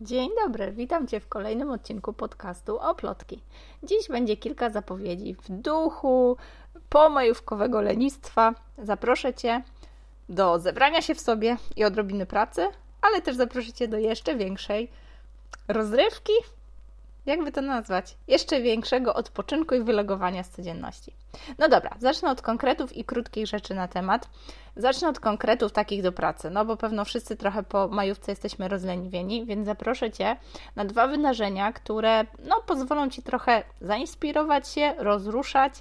Dzień dobry, witam Cię w kolejnym odcinku podcastu Oplotki. Dziś będzie kilka zapowiedzi w duchu pomajówkowego lenistwa. Zaproszę Cię do zebrania się w sobie i odrobiny pracy, ale też zaproszę Cię do jeszcze większej rozrywki, jakby to nazwać, jeszcze większego odpoczynku i wylogowania z codzienności. No dobra, zacznę od konkretów i krótkich rzeczy na temat. Zacznę od konkretów takich do pracy, no bo pewno wszyscy trochę po majówce jesteśmy rozleniwieni, więc zaproszę Cię na dwa wydarzenia, które pozwolą Ci trochę zainspirować się, rozruszać,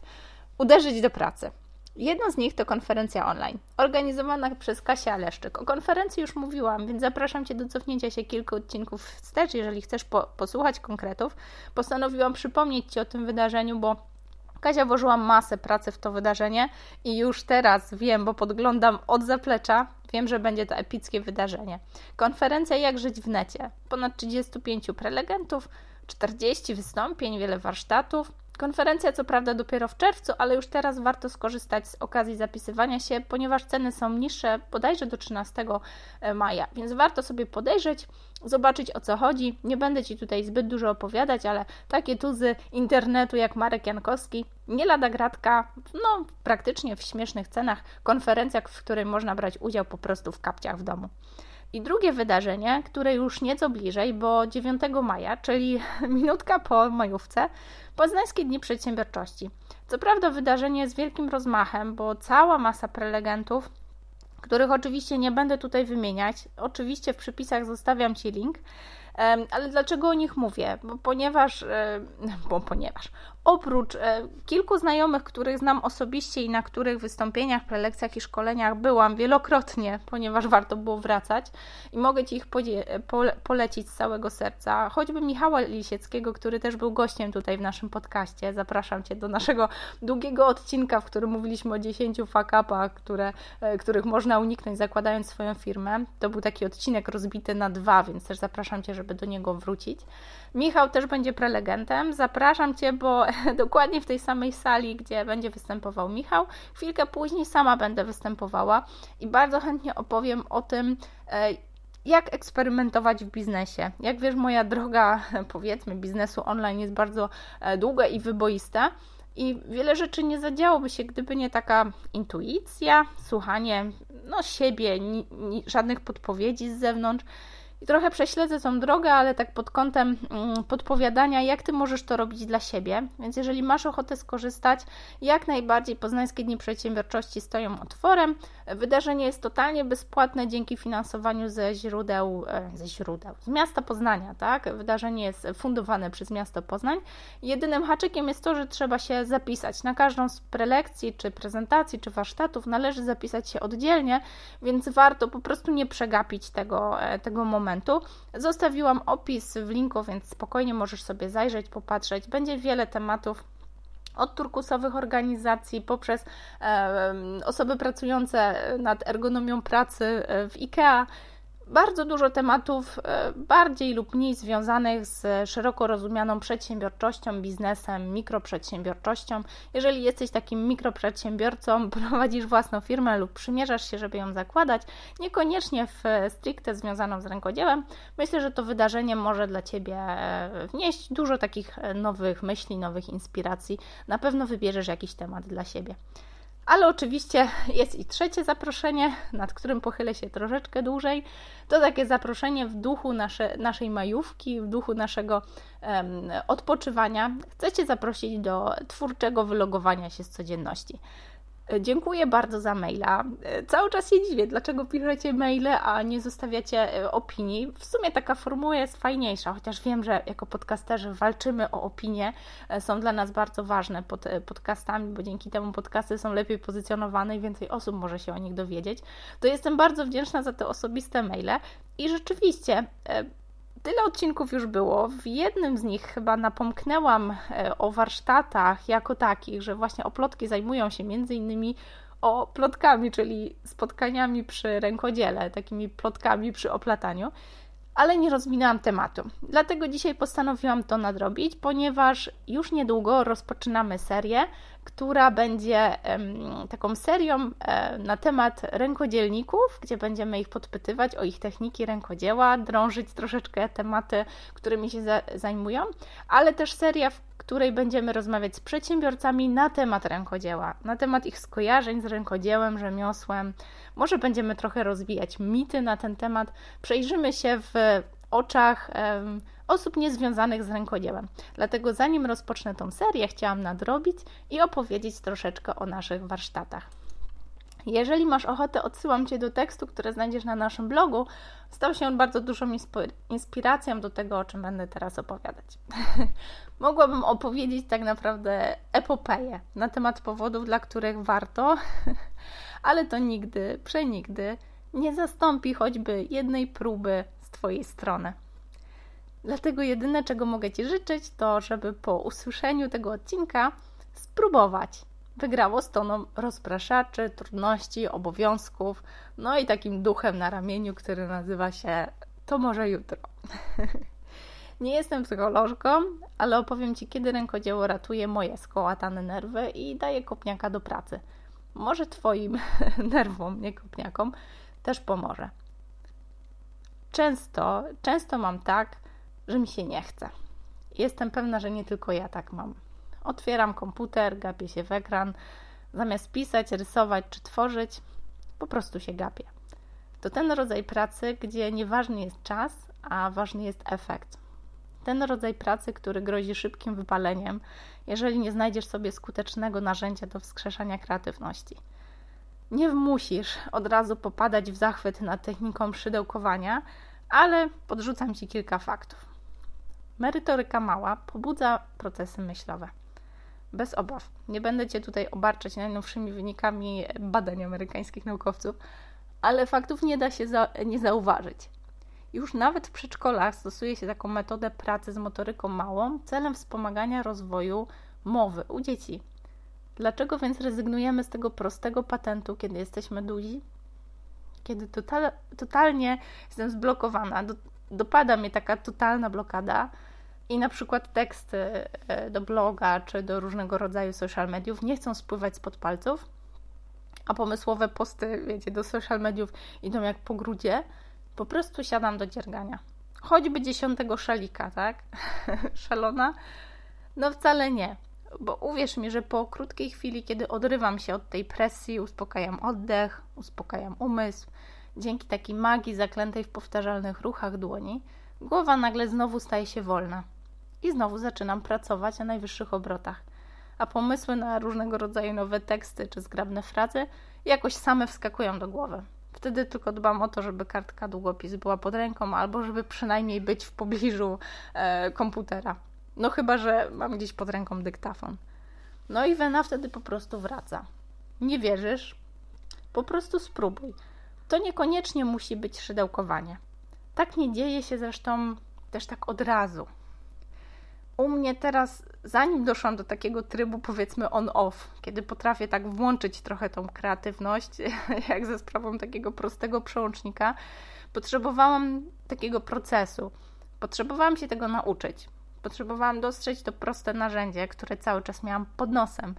uderzyć do pracy. Jedno z nich to konferencja online, organizowana przez Kasię Leszczyk. O konferencji już mówiłam, więc zapraszam Cię do cofnięcia się kilku odcinków wstecz, jeżeli chcesz posłuchać konkretów. Postanowiłam przypomnieć Ci o tym wydarzeniu, bo Kasia włożyła masę pracy w to wydarzenie i już teraz wiem, bo podglądam od zaplecza, wiem, że będzie to epickie wydarzenie. Konferencja Jak żyć w necie. Ponad 35 prelegentów, 40 wystąpień, wiele warsztatów. Konferencja co prawda dopiero w czerwcu, ale już teraz warto skorzystać z okazji zapisywania się, ponieważ ceny są niższe bodajże do 13 maja, więc warto sobie podejrzeć, zobaczyć o co chodzi. Nie będę Ci tutaj zbyt dużo opowiadać, ale takie tuzy internetu jak Marek Jankowski, nie lada gratka, praktycznie w śmiesznych cenach, konferencja, w której można brać udział po prostu w kapciach w domu. I drugie wydarzenie, które już nieco bliżej, bo 9 maja, czyli minutka po majówce, Poznańskie Dni Przedsiębiorczości. Co prawda wydarzenie z wielkim rozmachem, bo cała masa prelegentów, których oczywiście nie będę tutaj wymieniać, oczywiście w przypisach zostawiam Ci link, ale dlaczego o nich mówię? Ponieważ oprócz kilku znajomych, których znam osobiście i na których wystąpieniach, prelekcjach i szkoleniach byłam wielokrotnie, ponieważ warto było wracać i mogę Ci ich polecić z całego serca, choćby Michała Lisieckiego, który też był gościem tutaj w naszym podcaście. Zapraszam Cię do naszego długiego odcinka, w którym mówiliśmy o 10 fuck-upach, których można uniknąć zakładając swoją firmę. To był taki odcinek rozbity na dwa, więc też zapraszam Cię, żeby do niego wrócić. Michał też będzie prelegentem. Zapraszam Cię, bo dokładnie w tej samej sali, gdzie będzie występował Michał, chwilkę później sama będę występowała i bardzo chętnie opowiem o tym, jak eksperymentować w biznesie. Jak wiesz, moja droga, powiedzmy, biznesu online jest bardzo długa i wyboista i wiele rzeczy nie zadziałoby się, gdyby nie taka intuicja, słuchanie siebie, żadnych podpowiedzi z zewnątrz. I trochę prześledzę tą drogę, ale tak pod kątem podpowiadania, jak Ty możesz to robić dla siebie. Więc jeżeli masz ochotę skorzystać, jak najbardziej Poznańskie Dni Przedsiębiorczości stoją otworem. Wydarzenie jest totalnie bezpłatne dzięki finansowaniu z miasta Poznania, tak? Wydarzenie jest fundowane przez miasto Poznań. Jedynym haczykiem jest to, że trzeba się zapisać. Na każdą z prelekcji, czy prezentacji, czy warsztatów należy zapisać się oddzielnie, więc warto po prostu nie przegapić tego momentu. Zostawiłam opis w linku, więc spokojnie możesz sobie zajrzeć, popatrzeć. Będzie wiele tematów od turkusowych organizacji poprzez osoby pracujące nad ergonomią pracy w IKEA. Bardzo dużo tematów bardziej lub mniej związanych z szeroko rozumianą przedsiębiorczością, biznesem, mikroprzedsiębiorczością. Jeżeli jesteś takim mikroprzedsiębiorcą, prowadzisz własną firmę lub przymierzasz się, żeby ją zakładać, niekoniecznie w stricte związaną z rękodziełem, myślę, że to wydarzenie może dla Ciebie wnieść dużo takich nowych myśli, nowych inspiracji. Na pewno wybierzesz jakiś temat dla siebie. Ale oczywiście jest i trzecie zaproszenie, nad którym pochylę się troszeczkę dłużej. To takie zaproszenie w duchu naszej majówki, w duchu naszego odpoczywania. Chcę Cię zaprosić do twórczego wylogowania się z codzienności. Dziękuję bardzo za maila. Cały czas się dziwię, dlaczego piszecie maile, a nie zostawiacie opinii. W sumie taka formuła jest fajniejsza, chociaż wiem, że jako podcasterzy walczymy o opinie. Są dla nas bardzo ważne pod podcastami, bo dzięki temu podcasty są lepiej pozycjonowane i więcej osób może się o nich dowiedzieć. To jestem bardzo wdzięczna za te osobiste maile i rzeczywiście tyle odcinków już było. W jednym z nich chyba napomknęłam o warsztatach jako takich, że właśnie oplotki zajmują się m.in. oplotkami, czyli spotkaniami przy rękodziele, takimi plotkami przy oplataniu. ale nie rozwinęłam tematu. Dlatego dzisiaj postanowiłam to nadrobić, ponieważ już niedługo rozpoczynamy serię, która będzie taką serią na temat rękodzielników, gdzie będziemy ich podpytywać o ich techniki rękodzieła, drążyć troszeczkę tematy, którymi się zajmują, ale też seria, w której będziemy rozmawiać z przedsiębiorcami na temat rękodzieła, na temat ich skojarzeń z rękodziełem, rzemiosłem. Może będziemy trochę rozwijać mity na ten temat. Przejrzymy się w oczach osób niezwiązanych z rękodziełem. Dlatego zanim rozpocznę tą serię, chciałam nadrobić i opowiedzieć troszeczkę o naszych warsztatach. Jeżeli masz ochotę, odsyłam Cię do tekstu, który znajdziesz na naszym blogu. Stał się on bardzo dużą inspiracją do tego, o czym będę teraz opowiadać. Mogłabym opowiedzieć tak naprawdę epopeję na temat powodów, dla których warto, ale to nigdy, przenigdy nie zastąpi choćby jednej próby z Twojej strony. Dlatego jedyne, czego mogę Ci życzyć, to żeby po usłyszeniu tego odcinka spróbować. Wygrało z toną rozpraszaczy, trudności, obowiązków, no i takim duchem na ramieniu, który nazywa się to może jutro. Nie jestem psycholożką, ale opowiem Ci, kiedy rękodzieło ratuje moje skołatane nerwy i daje kopniaka do pracy. Może Twoim nerwom, nie kopniakom, też pomoże. Często mam tak, że mi się nie chce. Jestem pewna, że nie tylko ja tak mam. Otwieram komputer, gapię się w ekran. Zamiast pisać, rysować czy tworzyć, po prostu się gapię. To ten rodzaj pracy, gdzie nieważny jest czas, a ważny jest efekt. Ten rodzaj pracy, który grozi szybkim wypaleniem, jeżeli nie znajdziesz sobie skutecznego narzędzia do wskrzeszania kreatywności. Nie musisz od razu popadać w zachwyt nad techniką szydełkowania, ale podrzucam Ci kilka faktów. Merytoryka mała pobudza procesy myślowe. Bez obaw. Nie będę Cię tutaj obarczać najnowszymi wynikami badań amerykańskich naukowców, ale faktów nie da się nie zauważyć. Już nawet w przedszkolach stosuje się taką metodę pracy z motoryką małą celem wspomagania rozwoju mowy u dzieci. Dlaczego więc rezygnujemy z tego prostego patentu, kiedy jesteśmy duzi? Kiedy totalnie jestem zblokowana, dopada mnie taka totalna blokada i na przykład teksty do bloga czy do różnego rodzaju social mediów nie chcą spływać spod palców, a pomysłowe posty, wiecie, do social mediów idą jak po grudzie, po prostu siadam do dziergania. Choćby 10 szalika, tak? Szalona? No wcale nie, bo uwierz mi, że po krótkiej chwili, kiedy odrywam się od tej presji, uspokajam oddech, uspokajam umysł, dzięki takiej magii zaklętej w powtarzalnych ruchach dłoni, głowa nagle znowu staje się wolna i znowu zaczynam pracować na najwyższych obrotach, a pomysły na różnego rodzaju nowe teksty czy zgrabne frazy jakoś same wskakują do głowy. Wtedy tylko dbam o to, żeby kartka, długopis była pod ręką albo żeby przynajmniej być w pobliżu komputera. No chyba, że mam gdzieś pod ręką dyktafon. No i wena wtedy po prostu wraca. Nie wierzysz? Po prostu spróbuj. To niekoniecznie musi być szydełkowanie. Tak nie dzieje się zresztą też tak od razu. U mnie teraz, zanim doszłam do takiego trybu, powiedzmy on-off, kiedy potrafię tak włączyć trochę tą kreatywność, jak ze sprawą takiego prostego przełącznika, potrzebowałam takiego procesu. Potrzebowałam się tego nauczyć. Potrzebowałam dostrzec to proste narzędzie, które cały czas miałam pod nosem.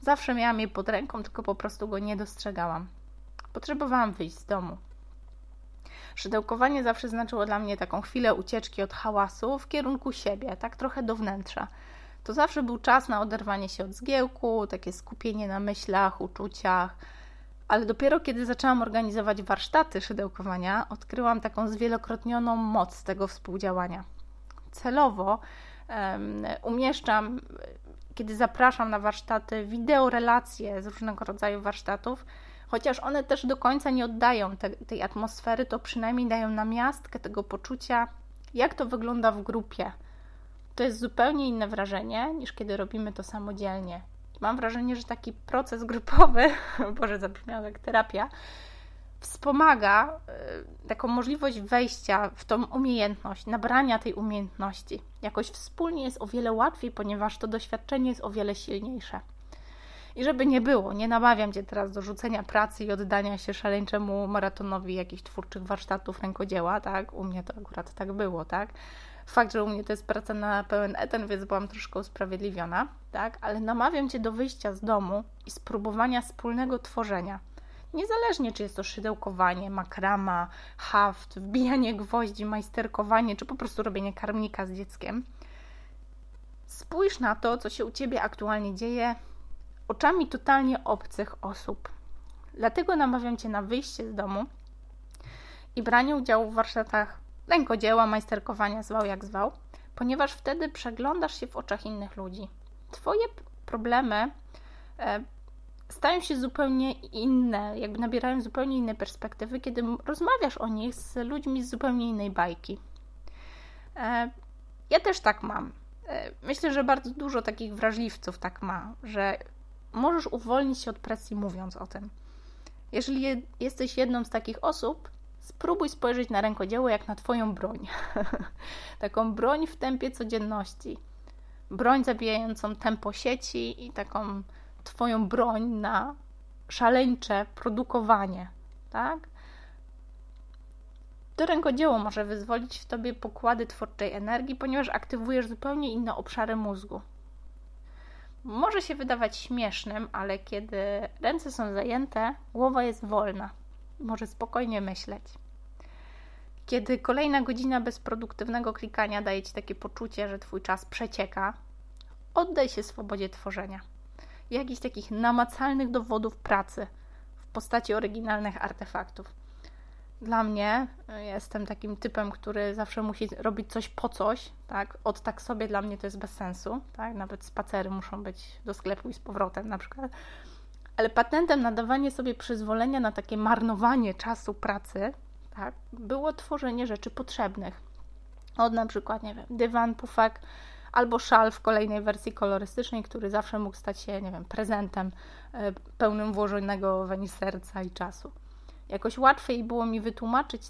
Zawsze miałam je pod ręką, tylko po prostu go nie dostrzegałam. Potrzebowałam wyjść z domu. Szydełkowanie zawsze znaczyło dla mnie taką chwilę ucieczki od hałasu w kierunku siebie, tak trochę do wnętrza. To zawsze był czas na oderwanie się od zgiełku, takie skupienie na myślach, uczuciach. Ale dopiero kiedy zaczęłam organizować warsztaty szydełkowania, odkryłam taką zwielokrotnioną moc tego współdziałania. Celowo umieszczam, kiedy zapraszam na warsztaty, wideo relacje z różnego rodzaju warsztatów, chociaż one też do końca nie oddają tej atmosfery, to przynajmniej dają namiastkę tego poczucia, jak to wygląda w grupie. To jest zupełnie inne wrażenie, niż kiedy robimy to samodzielnie. Mam wrażenie, że taki proces grupowy, Boże, zabrzmiał jak terapia, wspomaga taką możliwość wejścia w tą umiejętność, nabrania tej umiejętności. Jakoś wspólnie jest o wiele łatwiej, ponieważ to doświadczenie jest o wiele silniejsze. I żeby nie było, nie namawiam Cię teraz do rzucenia pracy i oddania się szaleńczemu maratonowi jakichś twórczych warsztatów rękodzieła, tak? U mnie to akurat tak było, tak? Fakt, że u mnie to jest praca na pełen etat, więc byłam troszkę usprawiedliwiona, tak? Ale namawiam Cię do wyjścia z domu i spróbowania wspólnego tworzenia. Niezależnie, czy jest to szydełkowanie, makrama, haft, wbijanie gwoździ, majsterkowanie, czy po prostu robienie karmnika z dzieckiem. Spójrz na to, co się u Ciebie aktualnie dzieje oczami totalnie obcych osób. Dlatego namawiam Cię na wyjście z domu i branie udziału w warsztatach rękodzieła, majsterkowania, zwał jak zwał, ponieważ wtedy przeglądasz się w oczach innych ludzi. Twoje problemy stają się zupełnie inne, jakby nabierają zupełnie innej perspektywy, kiedy rozmawiasz o nich z ludźmi z zupełnie innej bajki. Ja też tak mam. Myślę, że bardzo dużo takich wrażliwców tak ma, że możesz uwolnić się od presji mówiąc o tym. Jeżeli jesteś jedną z takich osób, spróbuj spojrzeć na rękodzieło jak na Twoją broń. Taką broń w tempie codzienności. Broń zabijającą tempo sieci i taką Twoją broń na szaleńcze produkowanie, tak? To rękodzieło może wyzwolić w Tobie pokłady twórczej energii, ponieważ aktywujesz zupełnie inne obszary mózgu. Może się wydawać śmiesznym, ale kiedy ręce są zajęte, głowa jest wolna. Może spokojnie myśleć. Kiedy kolejna godzina bezproduktywnego klikania daje Ci takie poczucie, że Twój czas przecieka, oddaj się swobodzie tworzenia. Jakichś takich namacalnych dowodów pracy w postaci oryginalnych artefaktów. Dla mnie, jestem takim typem, który zawsze musi robić coś po coś, tak? Od tak sobie dla mnie to jest bez sensu, tak? Nawet spacery muszą być do sklepu i z powrotem na przykład. Ale patentem na dawanie sobie przyzwolenia na takie marnowanie czasu pracy, tak? Było tworzenie rzeczy potrzebnych. Od na przykład, nie wiem, dywan, pufek, albo szal w kolejnej wersji kolorystycznej, który zawsze mógł stać się, nie wiem, prezentem pełnym włożonego weń serca i czasu. Jakoś łatwiej było mi wytłumaczyć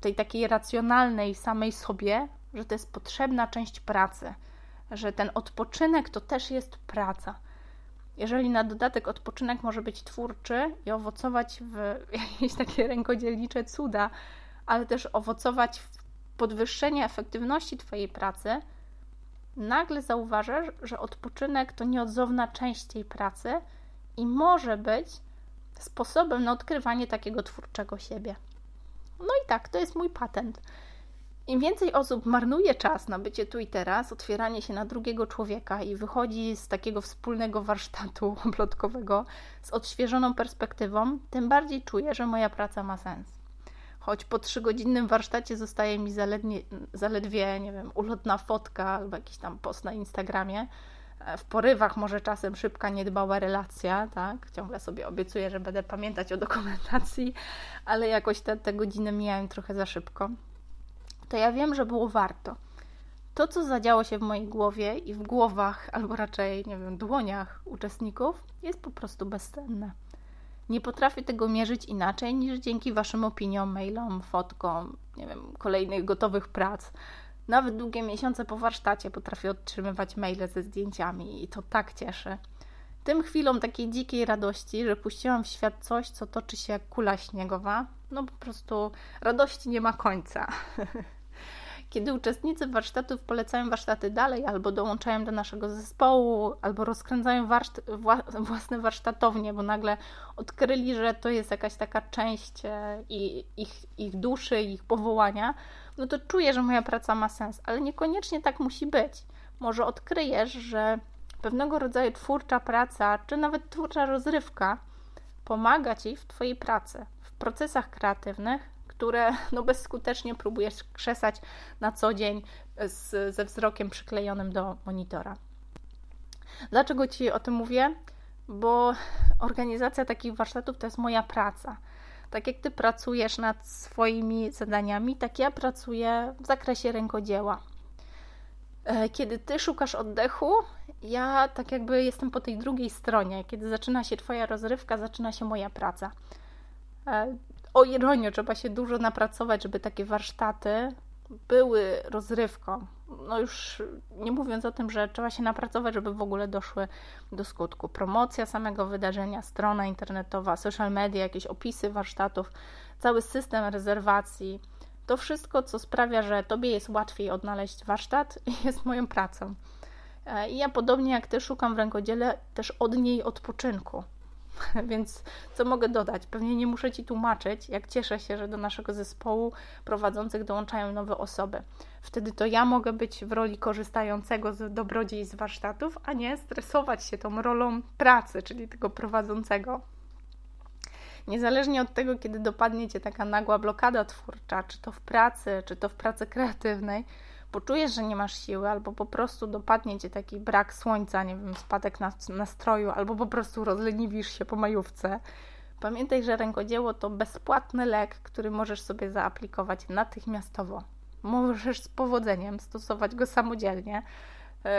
tej takiej racjonalnej samej sobie, że to jest potrzebna część pracy, że ten odpoczynek to też jest praca. Jeżeli na dodatek odpoczynek może być twórczy i owocować w jakieś takie rękodzielnicze cuda, ale też owocować w podwyższenie efektywności Twojej pracy, nagle zauważasz, że odpoczynek to nieodzowna część tej pracy i może być sposobem na odkrywanie takiego twórczego siebie. No i tak, to jest mój patent. Im więcej osób marnuje czas na bycie tu i teraz, otwieranie się na drugiego człowieka i wychodzi z takiego wspólnego warsztatu oplotkowego z odświeżoną perspektywą, tym bardziej czuję, że moja praca ma sens. Choć po 3-godzinnym warsztacie zostaje mi zaledwie, nie wiem, ulotna fotka albo jakiś tam post na Instagramie, w porywach może czasem szybka, niedbała relacja, tak? Ciągle sobie obiecuję, że będę pamiętać o dokumentacji, ale jakoś te godziny mijają trochę za szybko. To ja wiem, że było warto. To, co zadziało się w mojej głowie i w głowach, albo raczej, nie wiem, dłoniach uczestników, jest po prostu bezcenne. Nie potrafię tego mierzyć inaczej niż dzięki Waszym opiniom, mailom, fotkom, nie wiem, kolejnych gotowych prac. Nawet długie miesiące po warsztacie potrafię otrzymywać maile ze zdjęciami i to tak cieszy. Tym chwilom takiej dzikiej radości, że puściłam w świat coś, co toczy się jak kula śniegowa, no po prostu radości nie ma końca. Kiedy uczestnicy warsztatów polecają warsztaty dalej, albo dołączają do naszego zespołu, albo rozkręcają własne warsztatownie, bo nagle odkryli, że to jest jakaś taka część ich duszy, ich powołania, no to czuję, że moja praca ma sens, ale niekoniecznie tak musi być. Może odkryjesz, że pewnego rodzaju twórcza praca, czy nawet twórcza rozrywka pomaga Ci w Twojej pracy, w procesach kreatywnych, które no bezskutecznie próbujesz krzesać na co dzień ze wzrokiem przyklejonym do monitora. Dlaczego Ci o tym mówię? Bo organizacja takich warsztatów to jest moja praca. Tak jak Ty pracujesz nad swoimi zadaniami, tak ja pracuję w zakresie rękodzieła. Kiedy Ty szukasz oddechu, ja tak jakby jestem po tej drugiej stronie. Kiedy zaczyna się Twoja rozrywka, zaczyna się moja praca. O ironio, trzeba się dużo napracować, żeby takie warsztaty były rozrywką, no już nie mówiąc o tym, że trzeba się napracować, żeby w ogóle doszły do skutku. Promocja samego wydarzenia, strona internetowa, social media, jakieś opisy warsztatów, cały system rezerwacji. To wszystko, co sprawia, że Tobie jest łatwiej odnaleźć warsztat, jest moją pracą. I ja podobnie jak Ty szukam w rękodziele też od niej odpoczynku. Więc co mogę dodać? Pewnie nie muszę Ci tłumaczyć, jak cieszę się, że do naszego zespołu prowadzących dołączają nowe osoby. Wtedy to ja mogę być w roli korzystającego z dobrodziejstw warsztatów, a nie stresować się tą rolą pracy, czyli tego prowadzącego. Niezależnie od tego, kiedy dopadnie Cię taka nagła blokada twórcza, czy to w pracy, czy to w pracy kreatywnej, poczujesz, że nie masz siły, albo po prostu dopadnie Cię taki brak słońca, nie wiem, spadek nastroju, albo po prostu rozleniwisz się po majówce. Pamiętaj, że rękodzieło to bezpłatny lek, który możesz sobie zaaplikować natychmiastowo. Możesz z powodzeniem stosować go samodzielnie,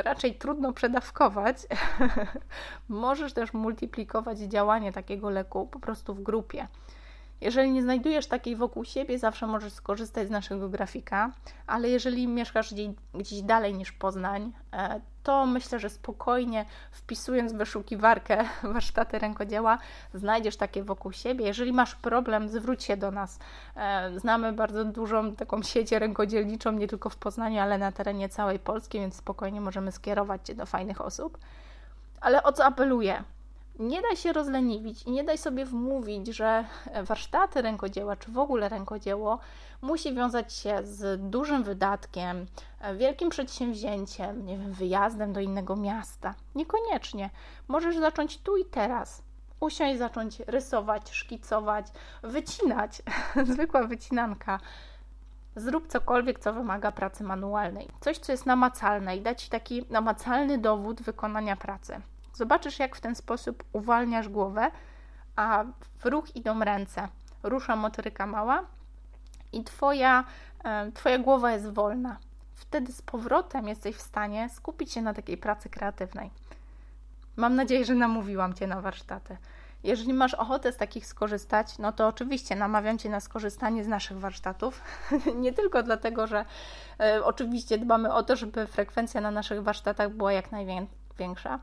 raczej trudno przedawkować. Możesz też multiplikować działanie takiego leku po prostu w grupie. Jeżeli nie znajdujesz takiej wokół siebie, zawsze możesz skorzystać z naszego grafika, ale jeżeli mieszkasz gdzieś dalej niż Poznań, to myślę, że spokojnie wpisując w wyszukiwarkę warsztaty rękodzieła znajdziesz takie wokół siebie. Jeżeli masz problem, zwróć się do nas. Znamy bardzo dużą taką sieć rękodzielniczą, nie tylko w Poznaniu, ale na terenie całej Polski, więc spokojnie możemy skierować Cię do fajnych osób. Ale o co apeluję? Nie daj się rozleniwić i nie daj sobie wmówić, że warsztaty rękodzieła, czy w ogóle rękodzieło musi wiązać się z dużym wydatkiem, wielkim przedsięwzięciem, nie wiem, wyjazdem do innego miasta. Niekoniecznie. Możesz zacząć tu i teraz. Usiąść, zacząć rysować, szkicować, wycinać. Zwykła wycinanka. Zrób cokolwiek, co wymaga pracy manualnej. Coś, co jest namacalne i da Ci taki namacalny dowód wykonania pracy. Zobaczysz, jak w ten sposób uwalniasz głowę, a w ruch idą ręce. Rusza motoryka mała i twoja głowa jest wolna. Wtedy z powrotem jesteś w stanie skupić się na takiej pracy kreatywnej. Mam nadzieję, że namówiłam Cię na warsztaty. Jeżeli masz ochotę z takich skorzystać, no to oczywiście namawiam Cię na skorzystanie z naszych warsztatów. Nie tylko dlatego, że oczywiście dbamy o to, żeby frekwencja na naszych warsztatach była jak największa,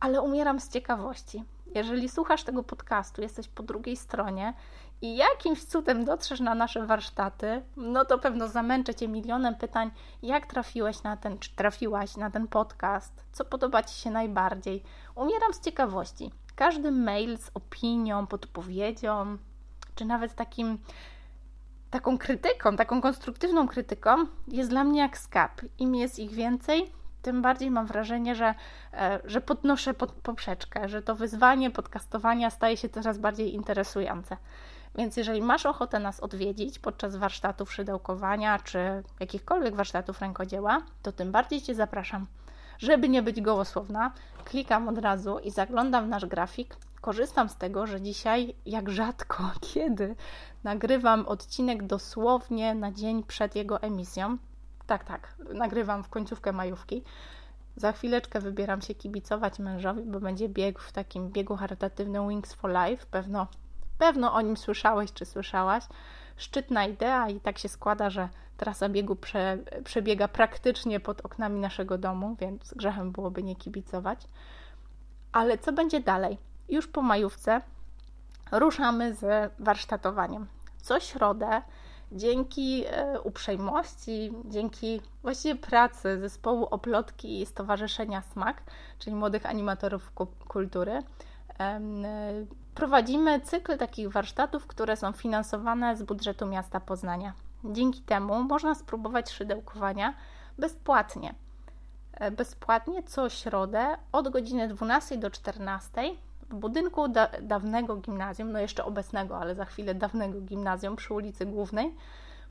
ale umieram z ciekawości. Jeżeli słuchasz tego podcastu, jesteś po drugiej stronie i jakimś cudem dotrzesz na nasze warsztaty, no to pewno zamęczę Cię milionem pytań, jak trafiłeś na ten, czy trafiłaś na ten podcast, co podoba Ci się najbardziej. Umieram z ciekawości. Każdy mail z opinią, podpowiedzią, czy nawet taką krytyką, taką konstruktywną krytyką jest dla mnie jak skarb. Im jest ich więcej, tym bardziej mam wrażenie, że podnoszę poprzeczkę, że to wyzwanie podcastowania staje się coraz bardziej interesujące. Więc jeżeli masz ochotę nas odwiedzić podczas warsztatów szydełkowania czy jakichkolwiek warsztatów rękodzieła, to tym bardziej Cię zapraszam. Żeby nie być gołosłowna, klikam od razu i zaglądam w nasz grafik. Korzystam z tego, że dzisiaj, jak rzadko kiedy, nagrywam odcinek dosłownie na dzień przed jego emisją. Tak, nagrywam w końcówkę majówki. Za chwileczkę wybieram się kibicować mężowi, bo będzie bieg w takim biegu charytatywnym Wings for Life. Pewno o nim słyszałeś czy słyszałaś. Szczytna idea i tak się składa, że trasa biegu przebiega praktycznie pod oknami naszego domu, więc grzechem byłoby nie kibicować. Ale co będzie dalej? Już po majówce ruszamy z warsztatowaniem. Co środę dzięki uprzejmości, dzięki właściwie pracy zespołu Oplotki i Stowarzyszenia Smak, czyli Młodych Animatorów Kultury, prowadzimy cykl takich warsztatów, które są finansowane z budżetu miasta Poznania. Dzięki temu można spróbować szydełkowania bezpłatnie. Bezpłatnie co środę od godziny 12 do 14 w budynku dawnego gimnazjum, no jeszcze obecnego, ale za chwilę dawnego gimnazjum przy ulicy Głównej,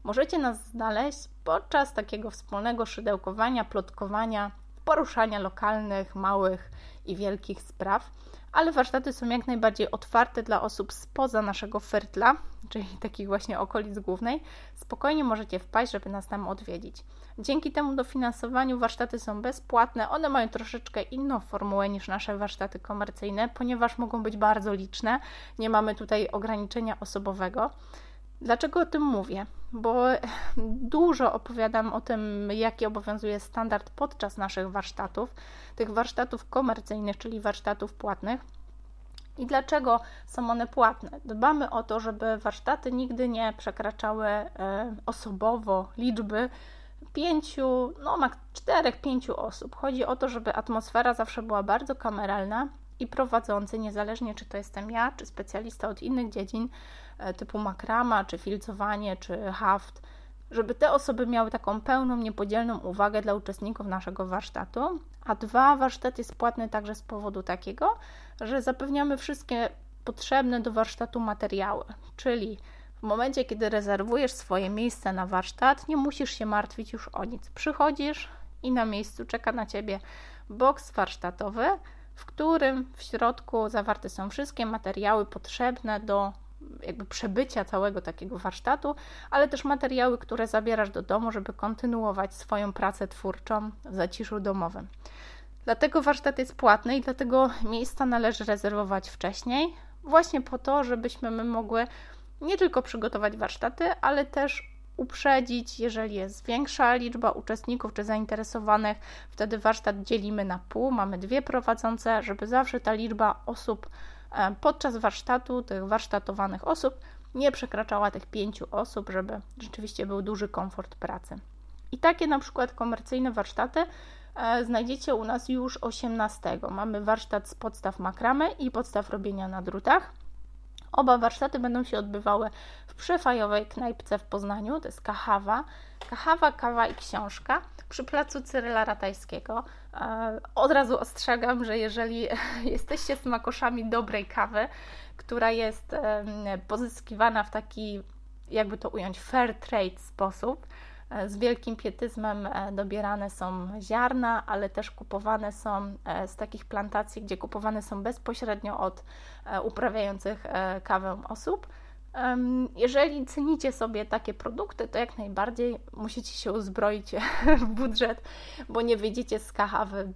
możecie nas znaleźć podczas takiego wspólnego szydełkowania, plotkowania, poruszania lokalnych, małych i wielkich spraw, ale warsztaty są jak najbardziej otwarte dla osób spoza naszego fertla, czyli takich właśnie okolic Głównej. Spokojnie możecie wpaść, żeby nas tam odwiedzić. Dzięki temu dofinansowaniu warsztaty są bezpłatne. One mają troszeczkę inną formułę niż nasze warsztaty komercyjne, ponieważ mogą być bardzo liczne. Nie mamy tutaj ograniczenia osobowego. Dlaczego o tym mówię? Bo dużo opowiadam o tym, jaki obowiązuje standard podczas naszych warsztatów, tych warsztatów komercyjnych, czyli warsztatów płatnych. I dlaczego są one płatne? Dbamy o to, żeby warsztaty nigdy nie przekraczały osobowo liczby 5, no max 4-5 osób. Chodzi o to, żeby atmosfera zawsze była bardzo kameralna i prowadzący, niezależnie czy to jestem ja, czy specjalista od innych dziedzin typu makrama, czy filcowanie, czy haft, żeby te osoby miały taką pełną, niepodzielną uwagę dla uczestników naszego warsztatu. A warsztat jest płatny także z powodu takiego, że zapewniamy wszystkie potrzebne do warsztatu materiały, czyli w momencie, kiedy rezerwujesz swoje miejsce na warsztat, nie musisz się martwić już o nic. Przychodzisz i na miejscu czeka na Ciebie boks warsztatowy, w którym w środku zawarte są wszystkie materiały potrzebne do jakby przebycia całego takiego warsztatu, ale też materiały, które zabierasz do domu, żeby kontynuować swoją pracę twórczą w zaciszu domowym. Dlatego warsztat jest płatny i dlatego miejsca należy rezerwować wcześniej, właśnie po to, żebyśmy my mogły nie tylko przygotować warsztaty, ale też uprzedzić, jeżeli jest większa liczba uczestników czy zainteresowanych, wtedy warsztat dzielimy na pół, mamy 2 prowadzące, żeby zawsze ta liczba osób podczas warsztatu, tych warsztatowanych osób, nie przekraczała tych 5 osób, żeby rzeczywiście był duży komfort pracy. I takie na przykład komercyjne warsztaty znajdziecie u nas już 18. Mamy warsztat z podstaw makramy i podstaw robienia na drutach. Oba warsztaty będą się odbywały w przefajowej knajpce w Poznaniu, to jest Kahawa. Kahawa, kawa i książka przy placu Cyryla Ratajskiego. Od razu ostrzegam, że jeżeli jesteście smakoszami dobrej kawy, która jest pozyskiwana w taki, jakby to ująć, fair trade sposób, z wielkim pietyzmem dobierane są ziarna, ale też kupowane są z takich plantacji, gdzie kupowane są bezpośrednio od uprawiających kawę osób. Jeżeli cenicie sobie takie produkty, to jak najbardziej musicie się uzbroić w budżet, bo nie wyjdziecie z Kahawy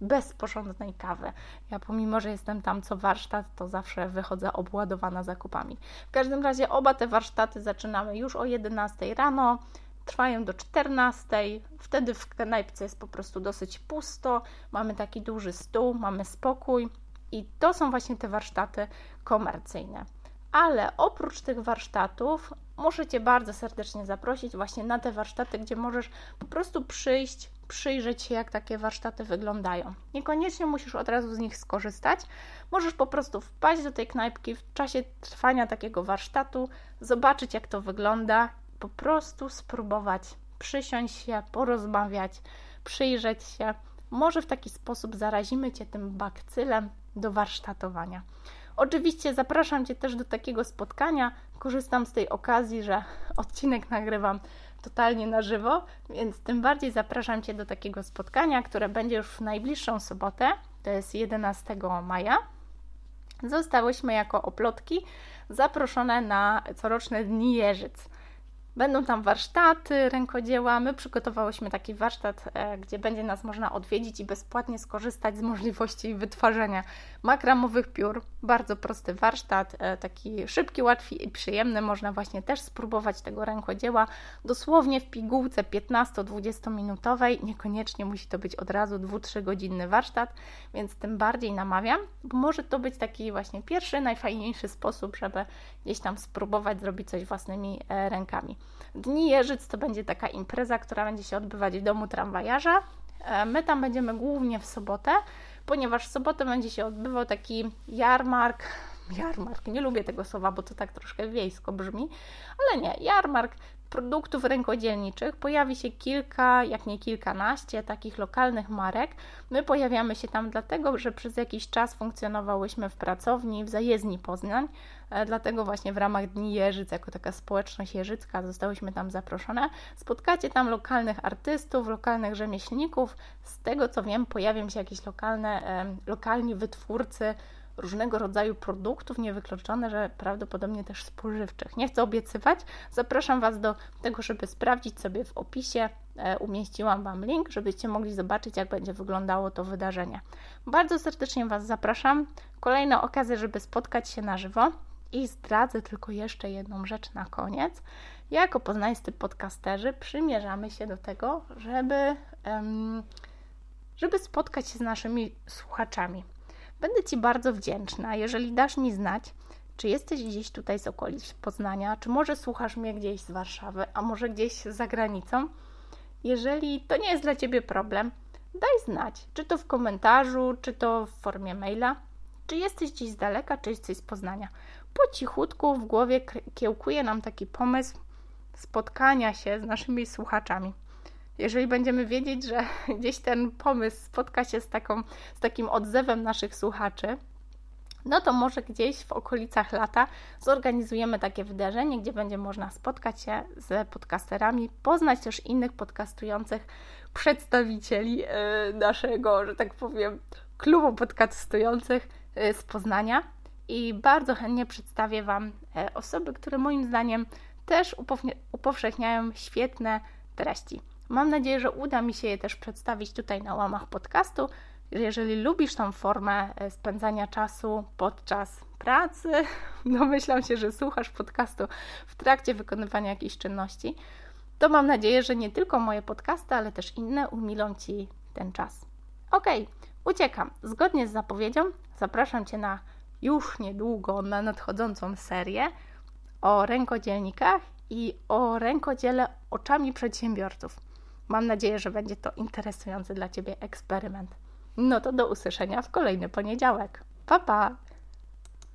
bez porządnej kawy. Ja pomimo, że jestem tam co warsztat, to zawsze wychodzę obładowana zakupami. W każdym razie oba te warsztaty zaczynamy już o 11 rano. Trwają do 14, wtedy w knajpce jest po prostu dosyć pusto, mamy taki duży stół, mamy spokój i to są właśnie te warsztaty komercyjne. Ale oprócz tych warsztatów muszę Cię bardzo serdecznie zaprosić właśnie na te warsztaty, gdzie możesz po prostu przyjść, przyjrzeć się, jak takie warsztaty wyglądają. Niekoniecznie musisz od razu z nich skorzystać, możesz po prostu wpaść do tej knajpki w czasie trwania takiego warsztatu, zobaczyć, jak to wygląda, po prostu spróbować, przysiąść się, porozmawiać, przyjrzeć się. Może w taki sposób zarazimy Cię tym bakcylem do warsztatowania. Oczywiście zapraszam Cię też do takiego spotkania. Korzystam z tej okazji, że odcinek nagrywam totalnie na żywo, więc tym bardziej zapraszam Cię do takiego spotkania, które będzie już w najbliższą sobotę, to jest 11 maja. Zostałyśmy jako Oplotki zaproszone na coroczne Dni Jeżyc. Będą tam warsztaty rękodzieła. My przygotowałyśmy taki warsztat, gdzie będzie nas można odwiedzić i bezpłatnie skorzystać z możliwości wytwarzania makramowych piór. Bardzo prosty warsztat, taki szybki, łatwy i przyjemny. Można właśnie też spróbować tego rękodzieła dosłownie w pigułce 15-20 minutowej. Niekoniecznie musi to być od razu 2-3 godzinny warsztat, więc tym bardziej namawiam, bo może to być taki właśnie pierwszy, najfajniejszy sposób, żeby gdzieś tam spróbować zrobić coś własnymi rękami. Dni Jeżyc to będzie taka impreza, która będzie się odbywać w Domu Tramwajarza. My tam będziemy głównie w sobotę, ponieważ w sobotę będzie się odbywał taki jarmark, nie lubię tego słowa, bo to tak troszkę wiejsko brzmi, ale nie, jarmark produktów rękodzielniczych. Pojawi się kilka, jak nie kilkanaście takich lokalnych marek. My pojawiamy się tam dlatego, że przez jakiś czas funkcjonowałyśmy w pracowni w Zajezdni Poznań, dlatego właśnie w ramach Dni Jeżyc, jako taka społeczność jeżycka, zostałyśmy tam zaproszone. Spotkacie tam lokalnych artystów, lokalnych rzemieślników. Z tego co wiem, pojawią się jakieś lokalni wytwórcy różnego rodzaju produktów, niewykluczone, że prawdopodobnie też spożywczych. Nie chcę obiecywać, zapraszam Was do tego, żeby sprawdzić sobie w opisie, umieściłam Wam link, żebyście mogli zobaczyć, jak będzie wyglądało to wydarzenie. Bardzo serdecznie Was zapraszam, kolejna okazja, żeby spotkać się na żywo I zdradzę tylko jeszcze jedną rzecz na koniec. Jako poznańscy podcasterzy przymierzamy się do tego, żeby spotkać się z naszymi słuchaczami. Będę Ci bardzo wdzięczna, jeżeli dasz mi znać, czy jesteś gdzieś tutaj z okolic Poznania, czy może słuchasz mnie gdzieś z Warszawy, a może gdzieś za granicą. Jeżeli to nie jest dla Ciebie problem, daj znać, czy to w komentarzu, czy to w formie maila, czy jesteś gdzieś z daleka, czy jesteś z Poznania. Po cichutku w głowie kiełkuje nam taki pomysł spotkania się z naszymi słuchaczami. Jeżeli będziemy wiedzieć, że gdzieś ten pomysł spotka się z takim odzewem naszych słuchaczy, no to może gdzieś w okolicach lata zorganizujemy takie wydarzenie, gdzie będzie można spotkać się z podcasterami, poznać też innych podcastujących przedstawicieli naszego, że tak powiem, klubu podcastujących z Poznania. I bardzo chętnie przedstawię Wam osoby, które moim zdaniem też upowszechniają świetne treści. Mam nadzieję, że uda mi się je też przedstawić tutaj na łamach podcastu. Jeżeli lubisz tą formę spędzania czasu podczas pracy, domyślam się, że słuchasz podcastu w trakcie wykonywania jakiejś czynności, to mam nadzieję, że nie tylko moje podcasty, ale też inne umilą Ci ten czas. Uciekam. Zgodnie z zapowiedzią zapraszam Cię na już niedługo na nadchodzącą serię o rękodzielnikach i o rękodziele oczami przedsiębiorców. Mam nadzieję, że będzie to interesujący dla Ciebie eksperyment. No to do usłyszenia w kolejny poniedziałek. Pa, pa!